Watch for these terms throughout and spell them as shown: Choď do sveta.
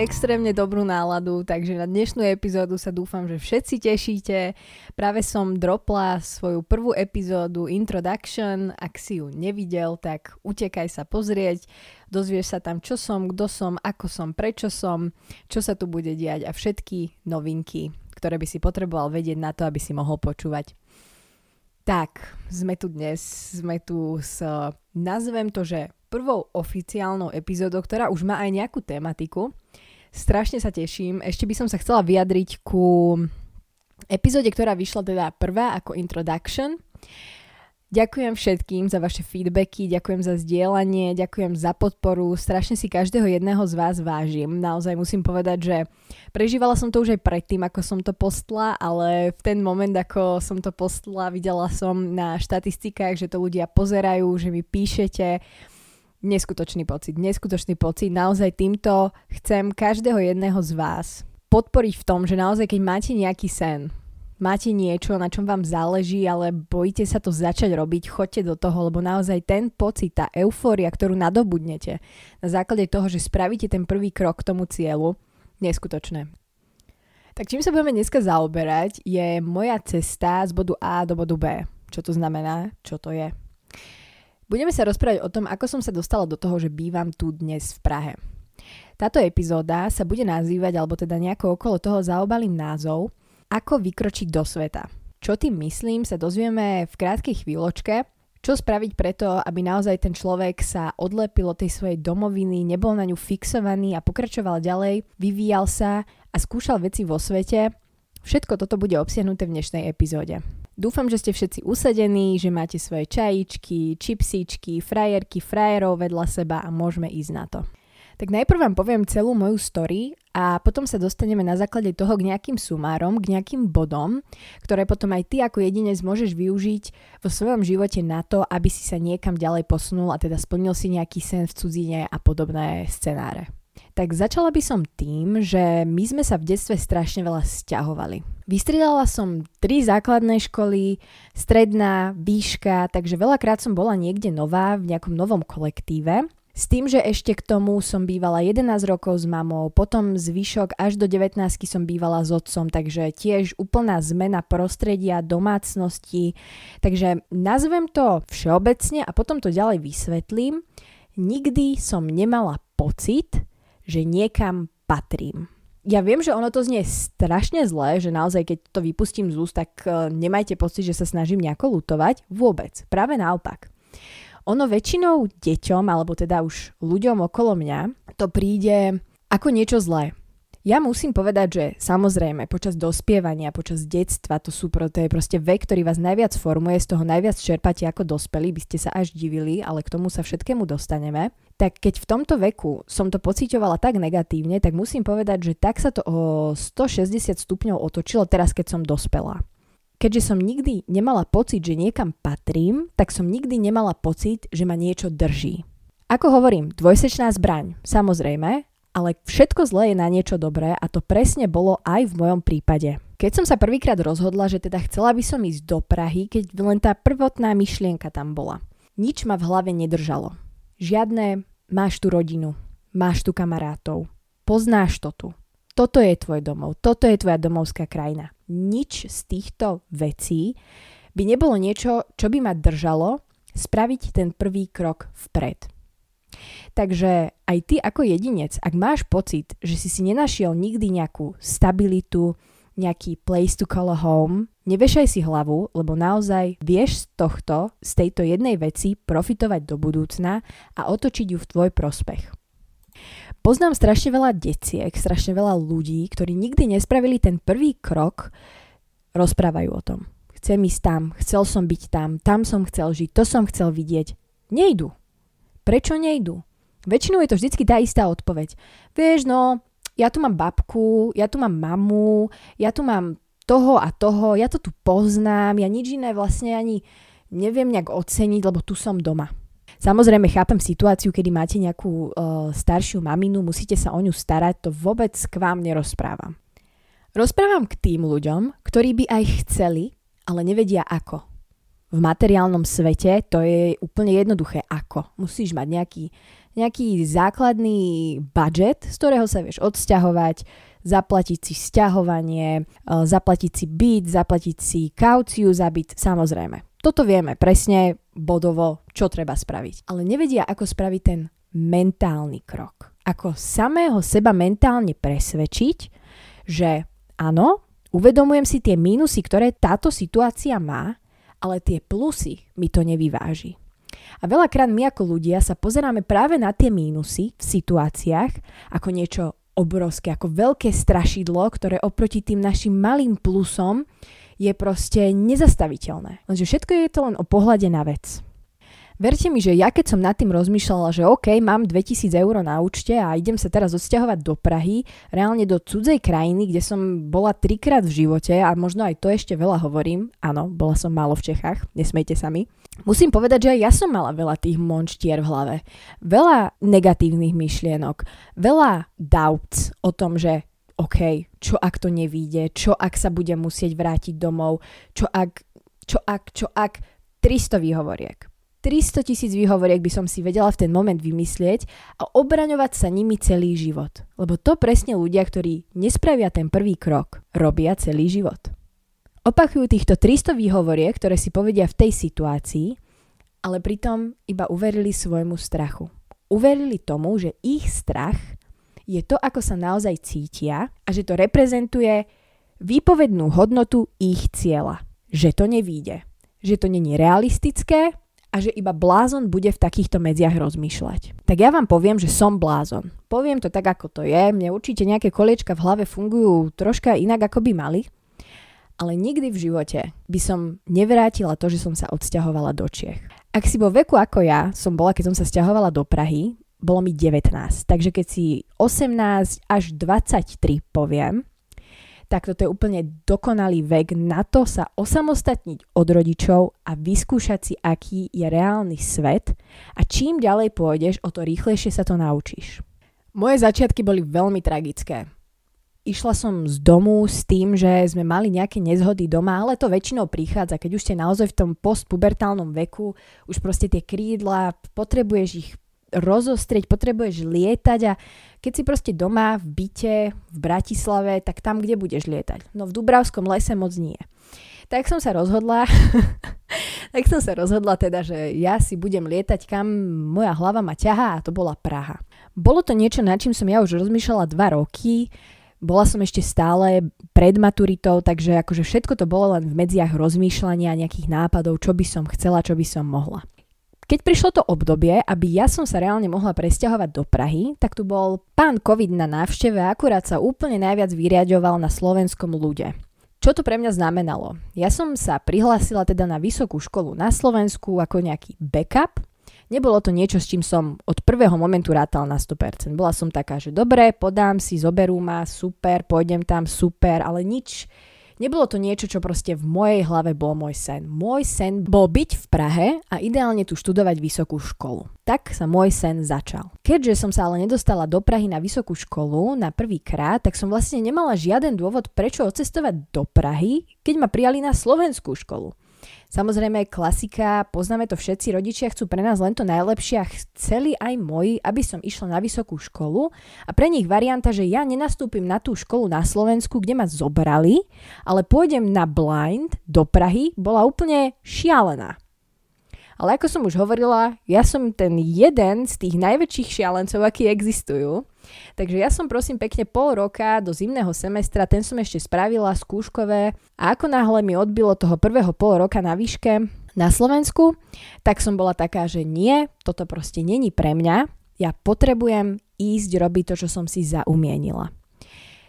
extrémne dobrú náladu, takže na dnešnú epizódu sa dúfam, že všetci tešíte. Práve som dropla svoju prvú epizódu Introduction. Ak si ju nevidel, tak utekaj sa pozrieť. Dozvieš sa tam, čo som, kto som, ako som, prečo som, čo sa tu bude diať a všetky novinky, ktoré by si potreboval vedieť na to, aby si mohol počúvať. Tak, sme tu dnes, nazvem to, že prvou oficiálnou epizódou, ktorá už má aj nejakú tematiku. Strašne sa teším. Ešte by som sa chcela vyjadriť ku epizóde, ktorá vyšla teda prvá ako introduction. Ďakujem všetkým za vaše feedbacky, ďakujem za zdieľanie, ďakujem za podporu. Strašne si každého jedného z vás vážim. Naozaj musím povedať, že prežívala som to už aj predtým, ako som to postla, ale v ten moment, ako som to postla, videla som na štatistikách, že to ľudia pozerajú, že mi píšete. Neskutočný pocit. Naozaj týmto chcem každého jedného z vás podporiť v tom, že naozaj, keď máte nejaký sen, máte niečo, na čom vám záleží, ale bojíte sa to začať robiť, choďte do toho, lebo naozaj ten pocit, tá eufória, ktorú nadobudnete na základe toho, že spravíte ten prvý krok k tomu cieľu, neskutočné. Tak čím sa budeme dneska zaoberať, je moja cesta z bodu A do bodu B. Čo to znamená? Čo to je? Budeme sa rozprávať o tom, ako som sa dostala do toho, že bývam tu dnes v Prahe. Táto epizóda sa bude nazývať, alebo teda nejako okolo toho zaobalím názov, ako vykročiť do sveta. Čo tým myslím, sa dozvieme v krátkej chvíľočke, čo spraviť preto, aby naozaj ten človek sa odlepil od tej svojej domoviny, nebol na ňu fixovaný a pokračoval ďalej, vyvíjal sa a skúšal veci vo svete. Všetko toto bude obsiahnuté v dnešnej epizóde. Dúfam, že ste všetci usadení, že máte svoje čajíčky, čipsíčky, frajerky, frajerov vedľa seba a môžeme ísť na to. Tak najprv vám poviem celú moju story a potom sa dostaneme na základe toho k nejakým sumárom, k nejakým bodom, ktoré potom aj ty ako jedinec môžeš využiť vo svojom živote na to, aby si sa niekam ďalej posunul a teda splnil si nejaký sen v cudzine a podobné scenáre. Tak začala by som tým, že my sme sa v detstve strašne veľa sťahovali. Vystriedala som 3 základné školy, stredná, výška, takže veľakrát som bola niekde nová, v nejakom novom kolektíve. S tým, že ešte k tomu som bývala 11 rokov s mamou, potom zvyšok až do 19 som bývala s otcom, takže tiež úplná zmena prostredia, domácnosti. Takže nazvem to všeobecne a potom to ďalej vysvetlím. Nikdy som nemala pocit, že niekam patrím. Ja viem, že ono to znie strašne zle, že naozaj, keď to vypustím z úst, tak nemajte pocit, že sa snažím nejako lutovať. Vôbec. Práve naopak. Ono väčšinou deťom, alebo teda už ľuďom okolo mňa, to príde ako niečo zlé. Ja musím povedať, že samozrejme počas dospievania, počas detstva, to je proste vek, ktorý vás najviac formuje, z toho najviac čerpáte ako dospelí, by ste sa až divili, ale k tomu sa všetkému dostaneme. Tak keď v tomto veku som to pociťovala tak negatívne, tak musím povedať, že tak sa to o 160 stupňov otočilo teraz, keď som dospelá. Keďže som nikdy nemala pocit, že niekam patrím, tak som nikdy nemala pocit, že ma niečo drží. Ako hovorím, dvojsečná zbraň, samozrejme. Ale všetko zlé je na niečo dobré a to presne bolo aj v mojom prípade. Keď som sa prvýkrát rozhodla, že teda chcela by som ísť do Prahy, keď len tá prvotná myšlienka tam bola. Nič ma v hlave nedržalo. Žiadne, máš tu rodinu, máš tu kamarátov, poznáš to tu. Toto je tvoj domov, toto je tvoja domovská krajina. Nič z týchto vecí by nebolo niečo, čo by ma držalo spraviť ten prvý krok vpred. Takže aj ty ako jedinec, ak máš pocit, že si nenašiel nikdy nejakú stabilitu, nejaký place to call home, nevešaj si hlavu, lebo naozaj vieš z tejto jednej veci profitovať do budúcna a otočiť ju v tvoj prospech. Poznám strašne veľa deciek, strašne veľa ľudí, ktorí nikdy nespravili ten prvý krok, rozprávajú o tom. Chcem ísť tam, chcel som byť tam, tam som chcel žiť, to som chcel vidieť. Nejdu. Prečo nejdu? Väčšinou je to vždycky tá istá odpoveď. Vieš, no, ja tu mám babku, ja tu mám mamu, ja tu mám toho a toho, ja to tu poznám, ja nič iné vlastne ani neviem nejak oceniť, lebo tu som doma. Samozrejme, chápem situáciu, kedy máte nejakú staršiu maminu, musíte sa o ňu starať, to vôbec k vám nerozprávam. Rozprávam k tým ľuďom, ktorí by aj chceli, ale nevedia ako. V materiálnom svete to je úplne jednoduché ako. Musíš mať nejaký nejaký základný budget, z ktorého sa vieš odsťahovať, zaplatiť si sťahovanie, zaplatiť si byt, zaplatiť si kauciu za byt, samozrejme. Toto vieme presne bodovo, čo treba spraviť. Ale nevedia, ako spraviť ten mentálny krok. Ako samého seba mentálne presvedčiť, že áno, uvedomujem si tie mínusy, ktoré táto situácia má, ale tie plusy mi to nevyváži. A veľakrát my ako ľudia sa pozeráme práve na tie mínusy v situáciách ako niečo obrovské, ako veľké strašidlo, ktoré oproti tým našim malým plusom je proste nezastaviteľné. Lenže všetko je to len o pohľade na vec. Verte mi, že ja keď som nad tým rozmýšľala, že OK, mám 2000 € na účte a idem sa teraz odsťahovať do Prahy, reálne do cudzej krajiny, kde som bola 3-krát v živote a možno aj to ešte veľa hovorím. Áno, bola som málo v Čechách, nesmejte sa mi. Musím povedať, že aj ja som mala veľa tých monštier v hlave. Veľa negatívnych myšlienok, veľa doubts o tom, že OK, čo ak to nevyjde, čo ak sa budem musieť vrátiť domov, čo ak 300 výhovoriek. 300 000 výhovoriek by som si vedela v ten moment vymyslieť a obraňovať sa nimi celý život. Lebo to presne ľudia, ktorí nespravia ten prvý krok, robia celý život. Opakujú týchto 300 výhovoriek, ktoré si povedia v tej situácii, ale pritom iba uverili svojmu strachu. Uverili tomu, že ich strach je to, ako sa naozaj cítia a že to reprezentuje výpovednú hodnotu ich cieľa. Že to nevyjde. Že to není realistické, a že iba blázon bude v takýchto medziach rozmýšľať. Tak ja vám poviem, že som blázon. Poviem to tak, ako to je. Mne určite nejaké koliečka v hlave fungujú troška inak, ako by mali. Ale nikdy v živote by som nevrátila to, že som sa odsťahovala do Čiech. Ak si vo veku ako ja som bola, keď som sa sťahovala do Prahy, bolo mi 19. Takže keď si 18 až 23 poviem, tak toto je úplne dokonalý vek na to sa osamostatniť od rodičov a vyskúšať si, aký je reálny svet a čím ďalej pôjdeš, o to rýchlejšie sa to naučíš. Moje začiatky boli veľmi tragické. Išla som z domu s tým, že sme mali nejaké nezhody doma, ale to väčšinou prichádza, keď už ste naozaj v tom postpubertálnom veku, už proste tie krídla, potrebuješ ich rozostrieť, potrebuješ lietať a keď si proste doma v byte v Bratislave, tak tam, kde budeš lietať? No v Dubravskom lese moc nie. Tak som sa rozhodla, teda, že ja si budem lietať, kam moja hlava ma ťahá a to bola Praha. Bolo to niečo, nad čím som ja už rozmýšľala 2 roky, bola som ešte stále pred maturitou, takže akože všetko to bolo len v medziach rozmýšľania, nejakých nápadov, čo by som chcela, čo by som mohla. Keď prišlo to obdobie, aby ja som sa reálne mohla presťahovať do Prahy, tak tu bol pán COVID na návšteve a akurát sa úplne najviac vyriaďoval na slovenskom ľude. Čo to pre mňa znamenalo? Ja som sa prihlásila teda na vysokú školu na Slovensku ako nejaký backup. Nebolo to niečo, s čím som od prvého momentu rátala na 100%. Bola som taká, že dobre, podám si, zoberú ma, super, pôjdem tam, super, ale nič. Nebolo to niečo, čo proste v mojej hlave bol môj sen. Môj sen bol byť v Prahe a ideálne tu študovať vysokú školu. Tak sa môj sen začal. Keďže som sa ale nedostala do Prahy na vysokú školu na prvý krát, tak som vlastne nemala žiaden dôvod, prečo odcestovať do Prahy, keď ma prijali na slovenskú školu. Samozrejme, klasika, poznáme to všetci, rodičia chcú pre nás len to najlepšie a chceli aj moji, aby som išla na vysokú školu a pre nich varianta, že ja nenastúpim na tú školu na Slovensku, kde ma zobrali, ale pôjdem na blind do Prahy, bola úplne šialená. Ale ako som už hovorila, ja som ten jeden z tých najväčších šialencov, akí existujú. Takže ja som prosím pekne 0,5 roka do zimného semestra, ten som ešte spravila skúškové a ako náhle mi odbilo toho prvého 0,5 roka na výške na Slovensku, tak som bola taká, že nie, toto proste není pre mňa, ja potrebujem ísť robiť to, čo som si zaumienila.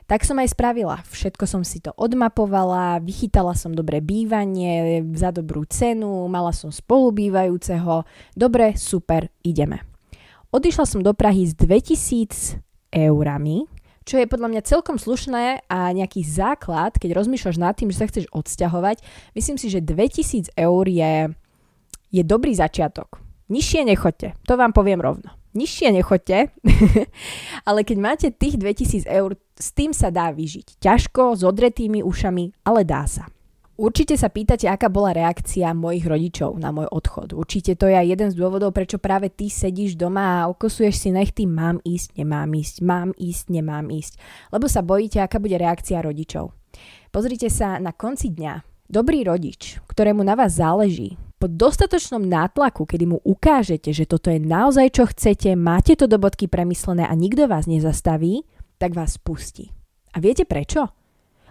Tak som aj spravila. Všetko som si to odmapovala, vychytala som dobré bývanie, za dobrú cenu, mala som spolubývajúceho. Dobre, super, ideme. Odišla som do Prahy s 2000 €, čo je podľa mňa celkom slušné a nejaký základ, keď rozmýšľaš nad tým, že sa chceš odsťahovať. Myslím si, že 2000 € je dobrý začiatok. Nižšie nechoďte, to vám poviem rovno. Nižšie nechoďte, ale keď máte tých 2000 €, s tým sa dá vyžiť. Ťažko, s odretými ušami, ale dá sa. Určite sa pýtate, aká bola reakcia mojich rodičov na môj odchod. Určite to je aj jeden z dôvodov, prečo práve ty sedíš doma a okosuješ si nechty, mám ísť, nemám ísť, lebo sa bojíte, aká bude reakcia rodičov. Pozrite sa, na konci dňa dobrý rodič, ktorému na vás záleží, po dostatočnom nátlaku, kedy mu ukážete, že toto je naozaj čo chcete, máte to do bodky premyslené a nikto vás nezastaví, tak vás pustí. A viete prečo?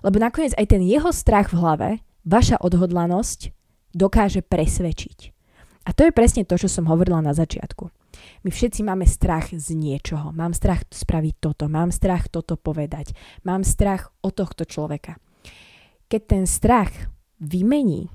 Lebo nakoniec aj ten jeho strach v hlave vaša odhodlanosť dokáže presvedčiť. A to je presne to, čo som hovorila na začiatku. My všetci máme strach z niečoho. Mám strach spraviť toto, mám strach toto povedať, mám strach o tohto človeka. Keď ten strach vymení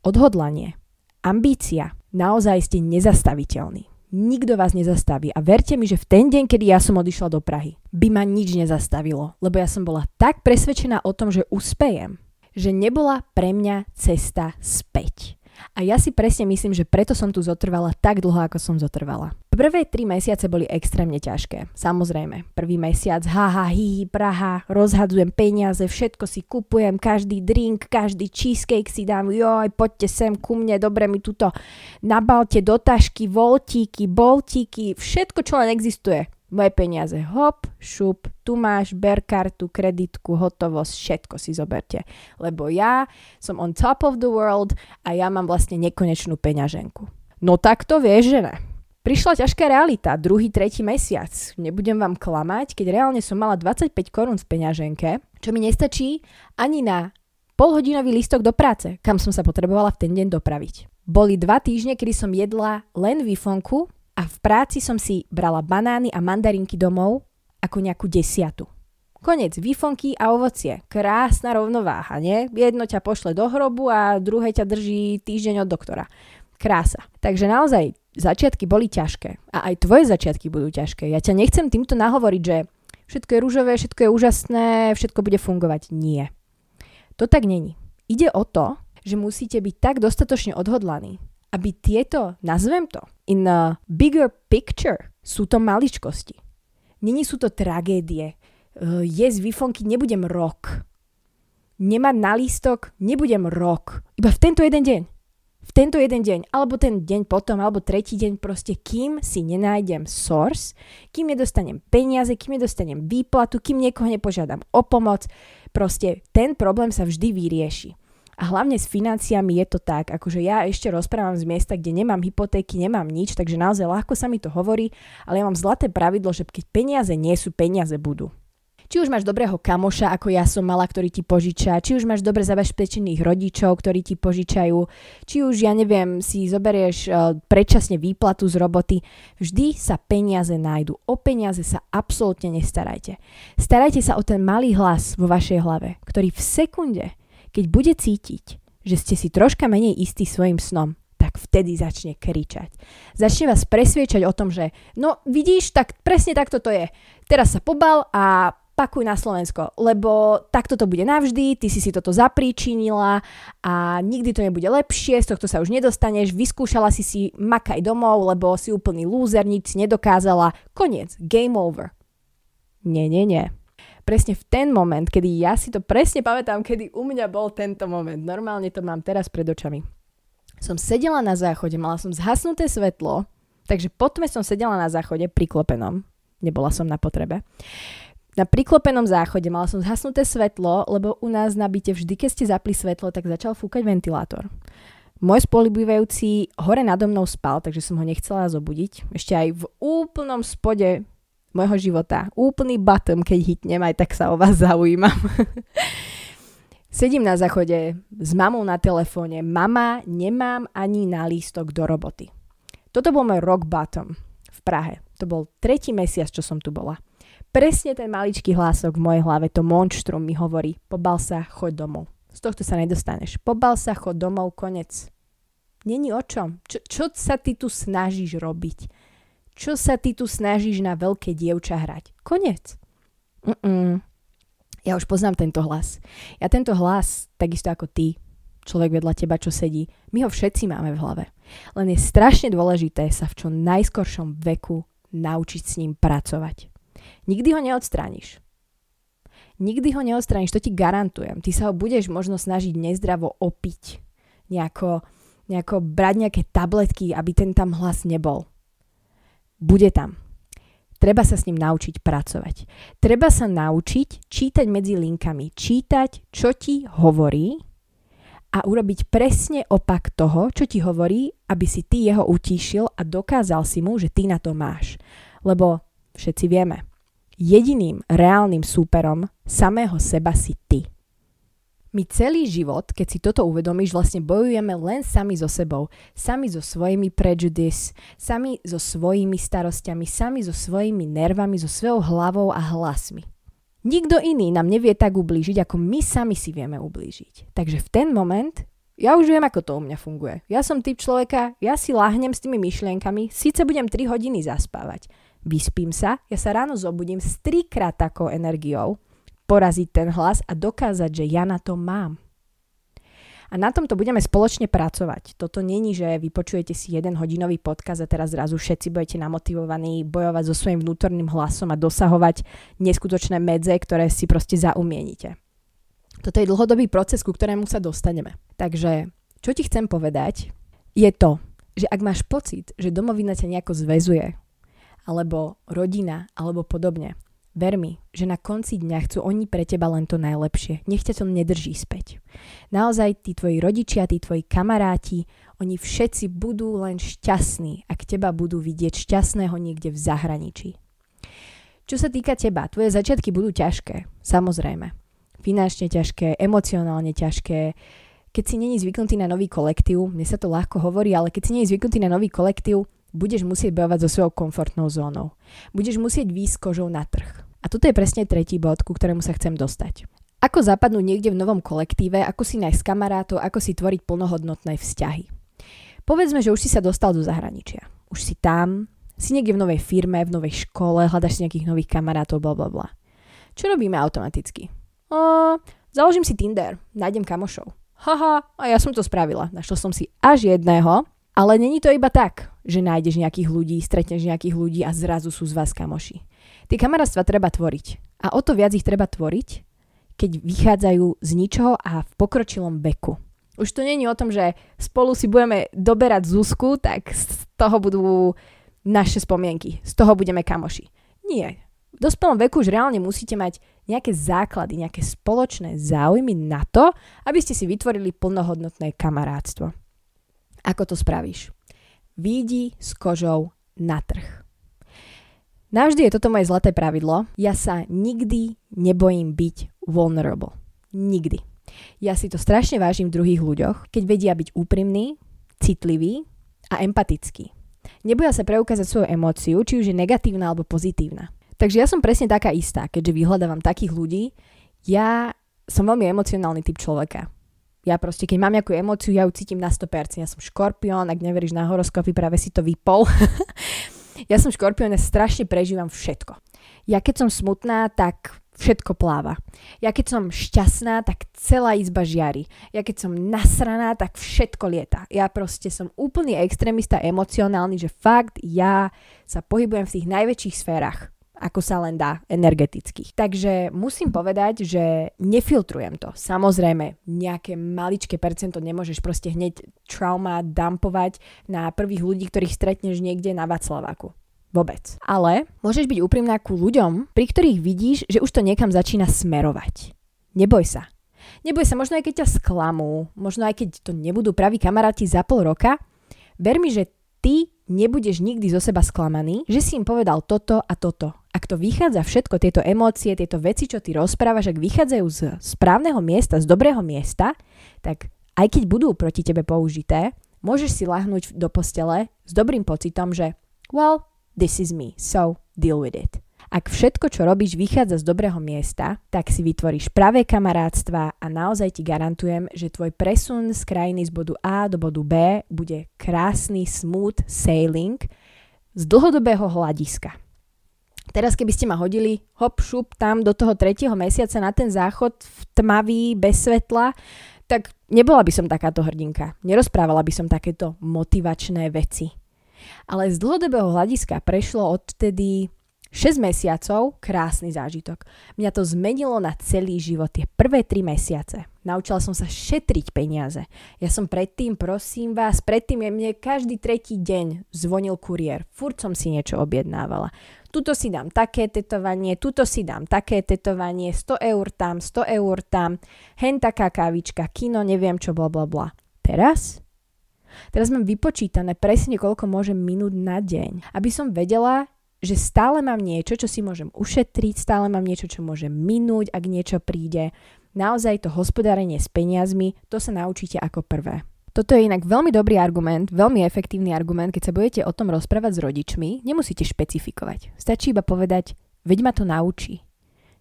odhodlanie, ambícia, naozaj ste nezastaviteľní. Nikto vás nezastaví a verte mi, že v ten deň, kedy ja som odišla do Prahy, by ma nič nezastavilo, lebo ja som bola tak presvedčená o tom, že uspejem, že nebola pre mňa cesta späť. A ja si presne myslím, že preto som tu zotrvala tak dlho, ako som zotrvala. Prvé 3 mesiace boli extrémne ťažké. Samozrejme, prvý mesiac, Praha, rozhadzujem peniaze, všetko si kupujem, každý drink, každý cheesecake si dám, joj, poďte sem ku mne, dobre mi tuto nabalte do tašky, voltíky, boltíky, všetko, čo len existuje. Moje peniaze, hop, šup, tu máš, ber kartu, kreditku, hotovosť, všetko si zoberte. Lebo ja som on top of the world a ja mám vlastne nekonečnú peňaženku. No tak to vieš, že ne. Prišla ťažká realita, 2., 3. mesiac. Nebudem vám klamať, keď reálne som mala 25 korún v peňaženke, čo mi nestačí ani na polhodinový lístok do práce, kam som sa potrebovala v ten deň dopraviť. Boli 2 týždne, kedy som jedla len výfonku, a v práci som si brala banány a mandarinky domov ako nejakú desiatu. Konec, výfonky a ovocie. Krásna rovnováha, nie? Jedno ťa pošle do hrobu a druhé ťa drží týždeň od doktora. Krása. Takže naozaj, začiatky boli ťažké. A aj tvoje začiatky budú ťažké. Ja ťa nechcem týmto nahovoriť, že všetko je ružové, všetko je úžasné, všetko bude fungovať. Nie. To tak není. Ide o to, že musíte byť tak dostatočne odhodlaní, aby tieto, nazvem to, in a bigger picture, sú to maličkosti. Neni sú to tragédie. Jesť výfonky nebudem rok. Nemať na lístok nebudem rok. Iba v tento jeden deň. V tento jeden deň, alebo ten deň potom, alebo tretí deň, proste kým si nenájdem source, kým nedostanem peniaze, kým nedostanem výplatu, kým niekoho nepožiadam o pomoc, proste ten problém sa vždy vyrieši. A hlavne s financiami je to tak, akože ja ešte rozprávam z miesta, kde nemám hypotéky, nemám nič, takže naozaj ľahko sa mi to hovorí, ale ja mám zlaté pravidlo, že keď peniaze nie sú, peniaze budú. Či už máš dobrého kamoša, ako ja som mala, ktorý ti požiča, či už máš dobre zabezpečených rodičov, ktorí ti požičajú, či už, ja neviem, si zoberieš predčasne výplatu z roboty, vždy sa peniaze nájdu. O peniaze sa absolútne nestarajte. Starajte sa o ten malý hlas vo vašej hlave, ktorý v sekunde, keď bude cítiť, že ste si troška menej istí svojim snom, tak vtedy začne kričať. Začne vás presviečať o tom, že no vidíš, tak presne takto to je. Teraz sa pobal a pakuj na Slovensko, lebo takto to bude navždy, ty si toto zapríčinila a nikdy to nebude lepšie, z tohto sa už nedostaneš, vyskúšala si, makaj domov, lebo si úplný lúzer, nič nedokázala. Koniec, game over. Nie. Presne v ten moment, kedy ja si to presne pamätám, kedy u mňa bol tento moment. Normálne to mám teraz pred očami. Som sedela na záchode, mala som zhasnuté svetlo, takže po tme som sedela na záchode priklopenom. Nebola som na potrebe. Na priklopenom záchode mala som zhasnuté svetlo, lebo u nás na byte vždy, keď ste zapli svetlo, tak začal fúkať ventilátor. Môj spolubývajúci hore nado mnou spal, takže som ho nechcela zobudiť. Ešte aj v úplnom spode mojho života. Úplný bottom, keď hitnem, aj tak sa o vás zaujímam. Sedím na záchode s mamou na telefóne. Mama, nemám ani na lístok do roboty. Toto bol môj rock bottom v Prahe. To bol 3. mesiac, čo som tu bola. Presne ten maličký hlások v mojej hlave, to monštrum mi hovorí, pobal sa, choď domov. Z tohto sa nedostaneš. Pobal sa, choď domov, konec. Není o čom. Čo sa ty tu snažíš robiť? Čo sa ty tu snažíš na veľké dievča hrať? Konec. Ja už poznám tento hlas. Ja tento hlas, takisto ako ty, človek vedľa teba, čo sedí, my ho všetci máme v hlave. Len je strašne dôležité sa v čo najskoršom veku naučiť s ním pracovať. Nikdy ho neodstrániš. nikdy ho neodstrániš, to ti garantujem. Ty sa ho budeš možno snažiť nezdravo opiť, nejako brať nejaké tabletky, aby ten tam hlas nebol. Bude tam. Treba sa s ním naučiť pracovať. Treba sa naučiť čítať medzi linkami. Čítať, čo ti hovorí a urobiť presne opak toho, čo ti hovorí, aby si ty jeho utíšil a dokázal si mu, že ty na to máš. Lebo všetci vieme, jediným reálnym súperom samého seba si ty. My celý život, keď si toto uvedomíš, vlastne bojujeme len sami so sebou. Sami so svojimi prejudice, sami so svojimi starostiami, sami so svojimi nervami, so svojou hlavou a hlasmi. Nikto iný nám nevie tak ublížiť, ako my sami si vieme ublížiť. Takže v ten moment, ja už viem, ako to u mňa funguje. Ja som typ človeka, ja si lahnem s tými myšlienkami, síce budem 3 hodiny zaspávať. Vyspím sa, ja sa ráno zobudím s 3-krát takou energiou poraziť ten hlas a dokázať, že ja na to mám. A na tomto budeme spoločne pracovať. Toto není, že vypočujete si 1-hodinový podcast a teraz zrazu všetci budete namotivovaní bojovať so svojím vnútorným hlasom a dosahovať neskutočné medze, ktoré si proste zaumienite. Toto je dlhodobý proces, ku ktorému sa dostaneme. Takže, čo ti chcem povedať, je to, že ak máš pocit, že domovina ťa nejako zväzuje, alebo rodina, alebo podobne. Ver mi, že na konci dňa chcú oni pre teba len to najlepšie. Nech ťa to nedrží späť. Naozaj, tí tvoji rodičia, tí tvoji kamaráti, oni všetci budú len šťastní, ak teba budú vidieť šťastného niekde v zahraničí. Čo sa týka teba, tvoje začiatky budú ťažké, samozrejme. Finančne ťažké, emocionálne ťažké. Keď si není zvyknutý na nový kolektív, mne sa to ľahko hovorí, ale keď si není zvyknutý na nový kolektív, budeš musieť bojovať so svojou komfortnou zónou. Budeš musieť výjsť kožou na trh. A toto je presne tretí bod, ku ktorému sa chcem dostať. Ako zapadnúť niekde v novom kolektíve, ako si nájsť kamarátov, ako si tvoriť plnohodnotné vzťahy. Povedzme, že už si sa dostal do zahraničia. Už si tam, si niekde v novej firme, v novej škole, hľadaš si nejakých nových kamarátov, blablabla. Čo robíme automaticky? Založím si Tinder, nájdem kamošov. Haha, a ja som to spravila. Našla som si až jedného. Ale není to iba tak, že nájdeš nejakých ľudí, stretneš nejakých ľudí a zrazu sú z vás kamoši. Tie kamarátstva treba tvoriť. A o to viac ich treba tvoriť, keď vychádzajú z ničoho a v pokročilom veku. Už to není o tom, že spolu si budeme doberať Zuzku, tak z toho budú naše spomienky. Z toho budeme kamoši. Nie. V dospelom veku už reálne musíte mať nejaké základy, nejaké spoločné záujmy na to, aby ste si vytvorili plnohodnotné kamarátstvo. Ako to spravíš? Výjdi s kožou na trh. Navždy je toto moje zlaté pravidlo. Ja sa nikdy nebojím byť vulnerable. Nikdy. Ja si to strašne vážim v druhých ľuďoch, keď vedia byť úprimní, citliví a empatickí. Neboja sa preukázať svoju emóciu, či už je negatívna alebo pozitívna. Takže ja som presne taká istá, keďže vyhľadávam takých ľudí. Ja som veľmi emocionálny typ človeka. Ja proste, keď mám nejakú emóciu, ja ju cítim na 100%. Ja som škorpión, ak neveríš na horoskopy, práve si to vypol. Ja som škorpión, ja strašne prežívam všetko. Ja keď som smutná, tak všetko pláva. Ja keď som šťastná, tak celá izba žiari. Ja keď som nasraná, tak všetko lieta. Ja proste som úplný extrémista emocionálny, že fakt ja sa pohybujem v tých najväčších sférach, ako sa len dá, energetických. Takže musím povedať, že nefiltrujem to. Samozrejme, nejaké maličké percento nemôžeš proste hneď trauma dumpovať na prvých ľudí, ktorých stretneš niekde na Václaváku. Vôbec. Ale môžeš byť úprimná ku ľuďom, pri ktorých vidíš, že už to niekam začína smerovať. Neboj sa. Neboj sa, možno aj keď ťa sklamú, možno aj keď to nebudú praví kamaráti za pol roka. Ver mi, že ty nebudeš nikdy zo seba sklamaný, že si im povedal toto a toto. Ak to vychádza všetko, tieto emócie, tieto veci, čo ty rozprávaš, ak vychádzajú z správneho miesta, z dobrého miesta, tak aj keď budú proti tebe použité, môžeš si lahnúť do postele s dobrým pocitom, že well, this is me, so deal with it. Ak všetko, čo robíš, vychádza z dobrého miesta, tak si vytvoríš pravé kamarátstva a naozaj ti garantujem, že tvoj presun z krajiny z bodu A do bodu B bude krásny smooth sailing z dlhodobého hľadiska. Teraz keby ste ma hodili hop šup tam do toho 3. mesiaca na ten záchod v tmavý, bez svetla, tak nebola by som takáto hrdinka. Nerozprávala by som takéto motivačné veci. Ale z dlhodobého hľadiska prešlo odtedy 6 mesiacov, krásny zážitok. Mňa to zmenilo na celý život, tie prvé 3 mesiace. Naučila som sa šetriť peniaze. Ja som predtým, prosím vás, mne každý tretí deň zvonil kuriér. Furt som si niečo objednávala. Tuto si dám také tetovanie, tuto si dám také tetovanie, 100 € tam, 100 € tam, hen taká kávička, kino, neviem čo, blablabla. Teraz mám vypočítané presne, koľko môžem minút na deň, aby som vedela, že stále mám niečo, čo si môžem ušetriť, stále mám niečo, čo môžem minúť, ak niečo príde. Naozaj to hospodárenie s peniazmi, to sa naučíte ako prvé. Toto je inak veľmi dobrý argument, veľmi efektívny argument, keď sa budete o tom rozprávať s rodičmi, nemusíte špecifikovať. Stačí iba povedať, veď ma to naučí,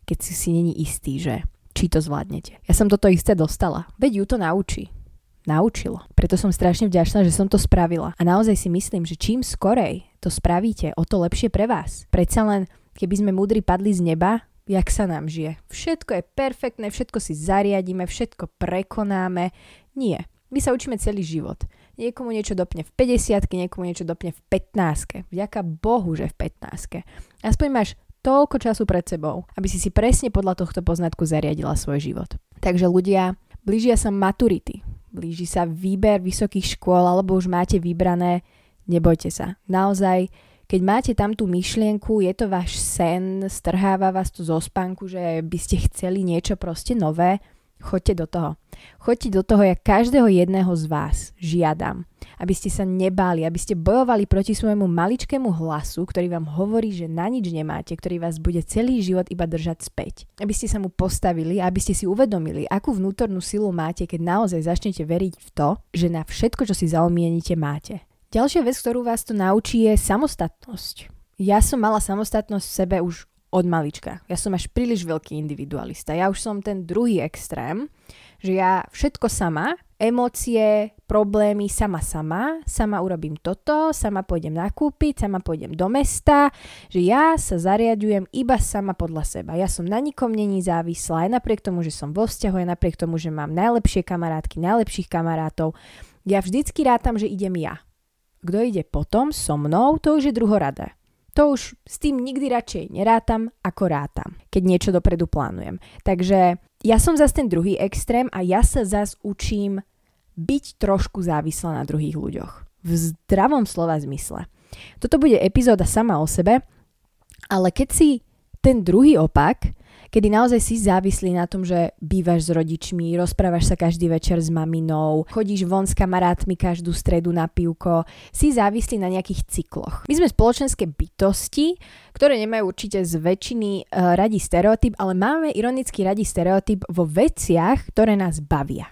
keď si není istý, že či to zvládnete. Ja som toto isté dostala, veď ju to naučí. Naučilo. Preto som strašne vďačná, že som to spravila. A naozaj si myslím, že čím skorej to spravíte, o to lepšie pre vás. Predsa len, keby sme múdri padli z neba, jak sa nám žije. Všetko je perfektné, všetko si zariadíme, všetko prekonáme. Nie. My sa učíme celý život. Niekomu niečo dopne v 50-ke, niekomu niečo dopne v 15-ke. Vďaka Bohu, že v 15-ke. Aspoň máš toľko času pred sebou, aby si si presne podľa tohto poznatku zariadila svoj život. Takže ľudia, blížia sa maturity. Blíži sa výber vysokých škôl, alebo už máte vybrané, nebojte sa. Naozaj, keď máte tam tú myšlienku, je to váš sen, strháva vás to zo spánku, že by ste chceli niečo proste nové, choďte do toho. Choďte do toho, ja každého jedného z vás žiadam, aby ste sa nebáli, aby ste bojovali proti svojemu maličkému hlasu, ktorý vám hovorí, že na nič nemáte, ktorý vás bude celý život iba držať späť. Aby ste sa mu postavili, aby ste si uvedomili, akú vnútornú silu máte, keď naozaj začnete veriť v to, že na všetko, čo si zaomienite, máte. Ďalšia vec, ktorú vás to naučí, je samostatnosť. Ja som mala samostatnosť v sebe už od malička. Ja som až príliš veľký individualista. Ja už som ten druhý extrém, že ja všetko sama, emócie, problémy sama urobím toto, sama pôjdem nakúpiť, sama pôjdem do mesta, že ja sa zariadujem iba sama podľa seba. Ja som na nikom není závislá, aj napriek tomu, že som vo vzťahu, aj napriek tomu, že mám najlepšie kamarátky, najlepších kamarátov. Ja vždycky rátam, že idem ja. Kto ide potom so mnou, to už je druhoradé. To už s tým nikdy radšej nerátam, ako rátam, keď niečo dopredu plánujem. Takže ja som zase ten druhý extrém a ja sa zase učím byť trošku závislá na druhých ľuďoch. V zdravom slova zmysle. Toto bude epizóda sama o sebe, ale keď si ten druhý opak, kedy naozaj si závislí na tom, že bývaš s rodičmi, rozprávaš sa každý večer s maminou, chodíš von s kamarátmi každú stredu na pivko, si závislí na nejakých cykloch. My sme spoločenské bytosti, ktoré nemajú určite z väčšiny radi stereotyp, ale máme ironicky radi stereotyp vo veciach, ktoré nás bavia.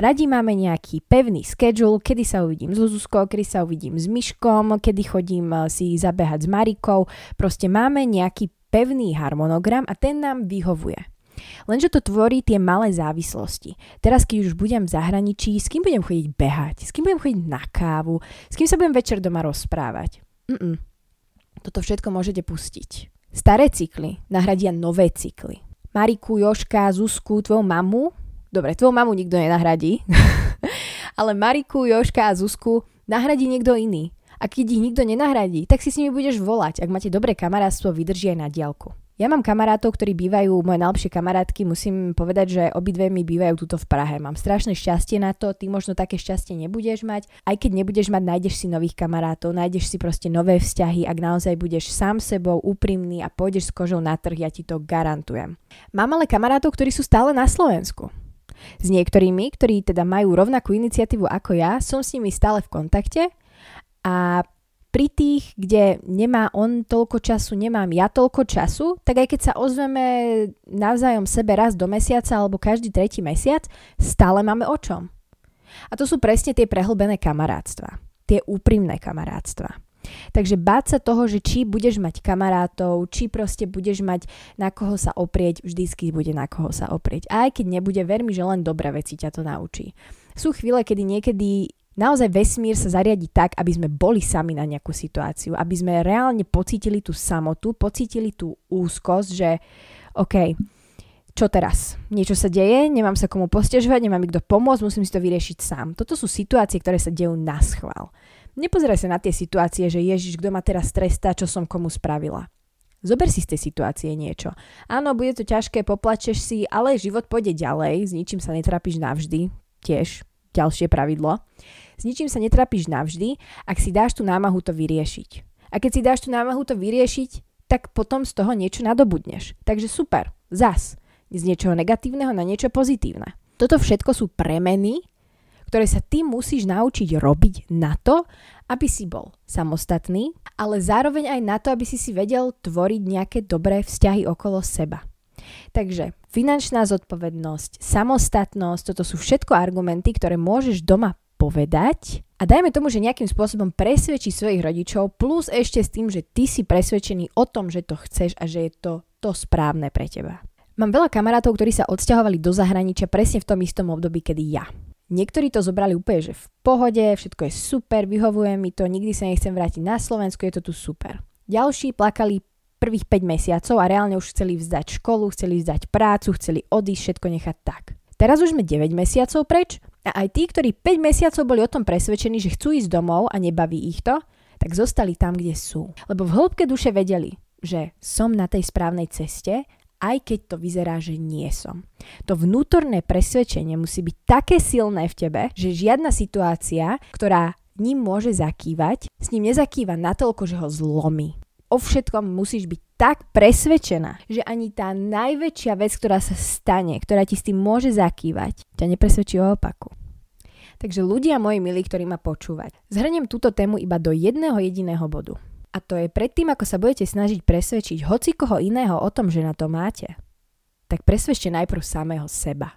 Radi máme nejaký pevný schedule, kedy sa uvidím s Zuzkou, kedy sa uvidím s Myškom, kedy chodím si zabehať s Marikou. Proste máme nejaký pevný harmonogram a ten nám vyhovuje. Lenže to tvorí tie malé závislosti. Teraz, keď už budem v zahraničí, s kým budem chodiť behať, s kým budem chodiť na kávu, s kým sa budem večer doma rozprávať. Toto všetko môžete pustiť. Staré cykly nahradia nové cykly. Mariku, Jožka, Zuzku, tvoju mamu. Dobre, tvoju mamu nikto nenahradí, ale Mariku, Jožka a Zuzku nahradí niekto iný. A keď ich nikto nenahradí, tak si s nimi budeš volať. Ak máte dobré kamarátstvo, vydrží aj na diaľku. Ja mám kamarátov, ktorí bývajú, moje najlepšie kamarátky, musím povedať, že obidve mi bývajú tuto v Prahe. Mám strašné šťastie na to, ty možno také šťastie nebudeš mať. Aj keď nebudeš mať, nájdeš si nových kamarátov, nájdeš si proste nové vzťahy, ak naozaj budeš sám sebou úprimný a pôjdeš s kožou na trh, ja ti to garantujem. Mám ale kamarátov, ktorí sú stále na Slovensku. S niektorými, ktorí teda majú rovnakú iniciatívu ako ja, som s nimi stále v kontakte a pri tých, kde nemá on toľko času, nemám ja toľko času, tak aj keď sa ozveme navzájom sebe raz do mesiaca alebo každý tretí mesiac, stále máme o čom. A to sú presne tie prehlbené kamarátstva, tie úprimné kamarátstva. Takže báť sa toho, že či budeš mať kamarátov, či proste budeš mať na koho sa oprieť, vždycky bude na koho sa oprieť. Aj keď nebude, ver mi, že len dobré veci ťa to naučí. Sú chvíle, kedy niekedy naozaj vesmír sa zariadi tak, aby sme boli sami na nejakú situáciu, aby sme reálne pocítili tú samotu, pocítili tú úzkosť, že OK, čo teraz? Niečo sa deje, nemám sa komu postežovať, nemám mi kto pomôcť, musím si to vyriešiť sám. Toto sú situácie, ktoré sa dejú na schvál. Nepozeraj sa na tie situácie, že Ježiš, kto ma teraz trestá, čo som komu spravila. Zober si z tej situácie niečo. Áno, bude to ťažké, poplačeš si, ale život pôjde ďalej, s ničím sa netrápiš navždy, tiež ďalšie pravidlo. S ničím sa netrápiš navždy, ak si dáš tú námahu to vyriešiť. A keď si dáš tú námahu to vyriešiť, tak potom z toho niečo nadobudneš. Takže super, zas. Z niečoho negatívneho na niečo pozitívne. Toto všetko sú premeny, ktoré sa ty musíš naučiť robiť na to, aby si bol samostatný, ale zároveň aj na to, aby si si vedel tvoriť nejaké dobré vzťahy okolo seba. Takže finančná zodpovednosť, samostatnosť, toto sú všetko argumenty, ktoré môžeš doma povedať a dajme tomu, že nejakým spôsobom presvedčí svojich rodičov, plus ešte s tým, že ty si presvedčený o tom, že to chceš a že je to správne pre teba. Mám veľa kamarátov, ktorí sa odsťahovali do zahraničia presne v tom istom období, kedy ja. Niektorí to zobrali úplne, že v pohode, všetko je super, vyhovuje mi to, nikdy sa nechcem vrátiť na Slovensku, je to tu super. Ďalší plakali prvých 5 mesiacov a reálne už chceli vzdať školu, chceli vzdať prácu, chceli odísť, všetko nechať tak. Teraz už sme 9 mesiacov preč a aj tí, ktorí 5 mesiacov boli o tom presvedčení, že chcú ísť domov a nebaví ich to, tak zostali tam, kde sú. Lebo v hĺbke duše vedeli, že som na tej správnej ceste, aj keď to vyzerá, že nie som. To vnútorné presvedčenie musí byť také silné v tebe, že žiadna situácia, ktorá ním môže zakývať, s ním nezakýva natoľko, že ho zlomí. O všetkom musíš byť tak presvedčená, že ani tá najväčšia vec, ktorá sa stane, ktorá ti s tým môže zakývať, ťa nepresvedčí o opaku. Takže ľudia, moji milí, ktorí ma počúvať, zhrniem túto tému iba do jedného jediného bodu. A to je predtým, ako sa budete snažiť presvedčiť hocikoho iného o tom, že na to máte, tak presvedčte najprv samého seba.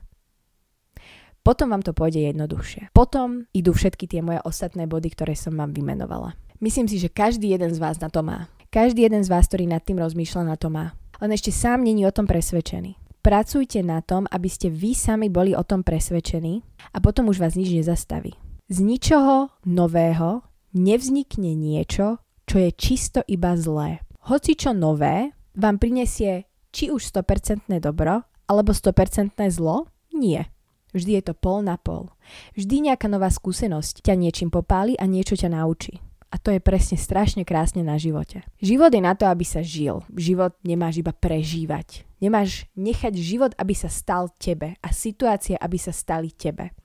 Potom vám to pôjde jednoduchšie. Potom idú všetky tie moje ostatné body, ktoré som vám vymenovala. Myslím si, že každý jeden z vás na to má. Každý jeden z vás, ktorý nad tým rozmýšľa, na to má. Len ešte sám není o tom presvedčený. Pracujte na tom, aby ste vy sami boli o tom presvedčení a potom už vás nič nezastaví. Z ničoho nového nevznikne niečo, čo je čisto iba zlé. Hocičo nové vám prinesie či už 100% dobro, alebo 100% zlo? Nie. Vždy je to pol na pol. Vždy nejaká nová skúsenosť ťa niečím popáli a niečo ťa naučí. A to je presne strašne krásne na živote. Život je na to, aby sa žil. Život nemáš iba prežívať. Nemáš nechať život, aby sa stal tebe a situácie, aby sa stali tebe.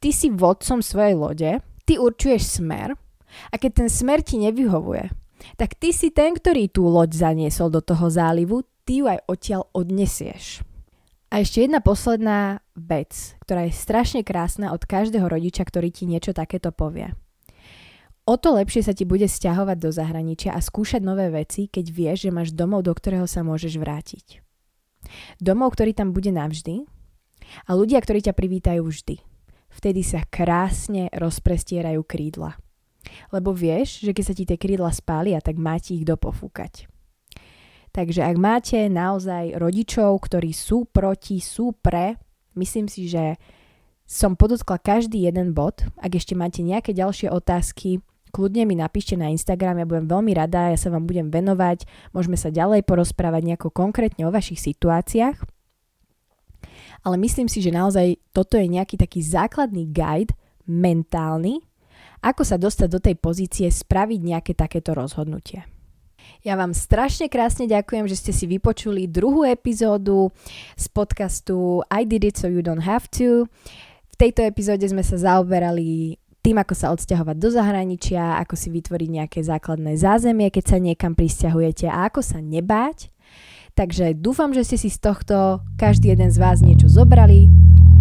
Ty si vodcom svojej lode, ty určuješ smer, a keď ten smer ti nevyhovuje, tak ty si ten, ktorý tú loď zaniesol do toho zálivu, ty ju aj odtiaľ odnesieš. A ešte jedna posledná vec, ktorá je strašne krásna od každého rodiča, ktorý ti niečo takéto povie. O to lepšie sa ti bude sťahovať do zahraničia a skúšať nové veci, keď vieš, že máš domov, do ktorého sa môžeš vrátiť. Domov, ktorý tam bude navždy a ľudia, ktorí ťa privítajú vždy. Vtedy sa krásne rozprestierajú krídla. Lebo vieš, že keď sa ti tie krídla spália, tak máte ich dopofúkať. Takže ak máte naozaj rodičov, ktorí sú proti, sú pre, myslím si, že som podotkla každý jeden bod. Ak ešte máte nejaké ďalšie otázky, kľudne mi napíšte na Instagram, ja budem veľmi rada, ja sa vám budem venovať, môžeme sa ďalej porozprávať nejako konkrétne o vašich situáciách. Ale myslím si, že naozaj toto je nejaký taký základný guide mentálny, ako sa dostať do tej pozície, spraviť nejaké takéto rozhodnutie. Ja vám strašne krásne ďakujem, že ste si vypočuli 2. epizódu z podcastu I Did It So You Don't Have To. V tejto epizóde sme sa zaoberali tým, ako sa odsťahovať do zahraničia, ako si vytvoriť nejaké základné zázemie, keď sa niekam prisťahujete a ako sa nebáť. Takže dúfam, že ste si z tohto každý jeden z vás niečo zobrali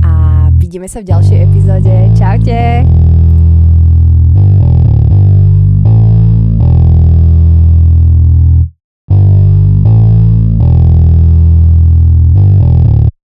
a vidíme sa v ďalšej epizóde. Čaute!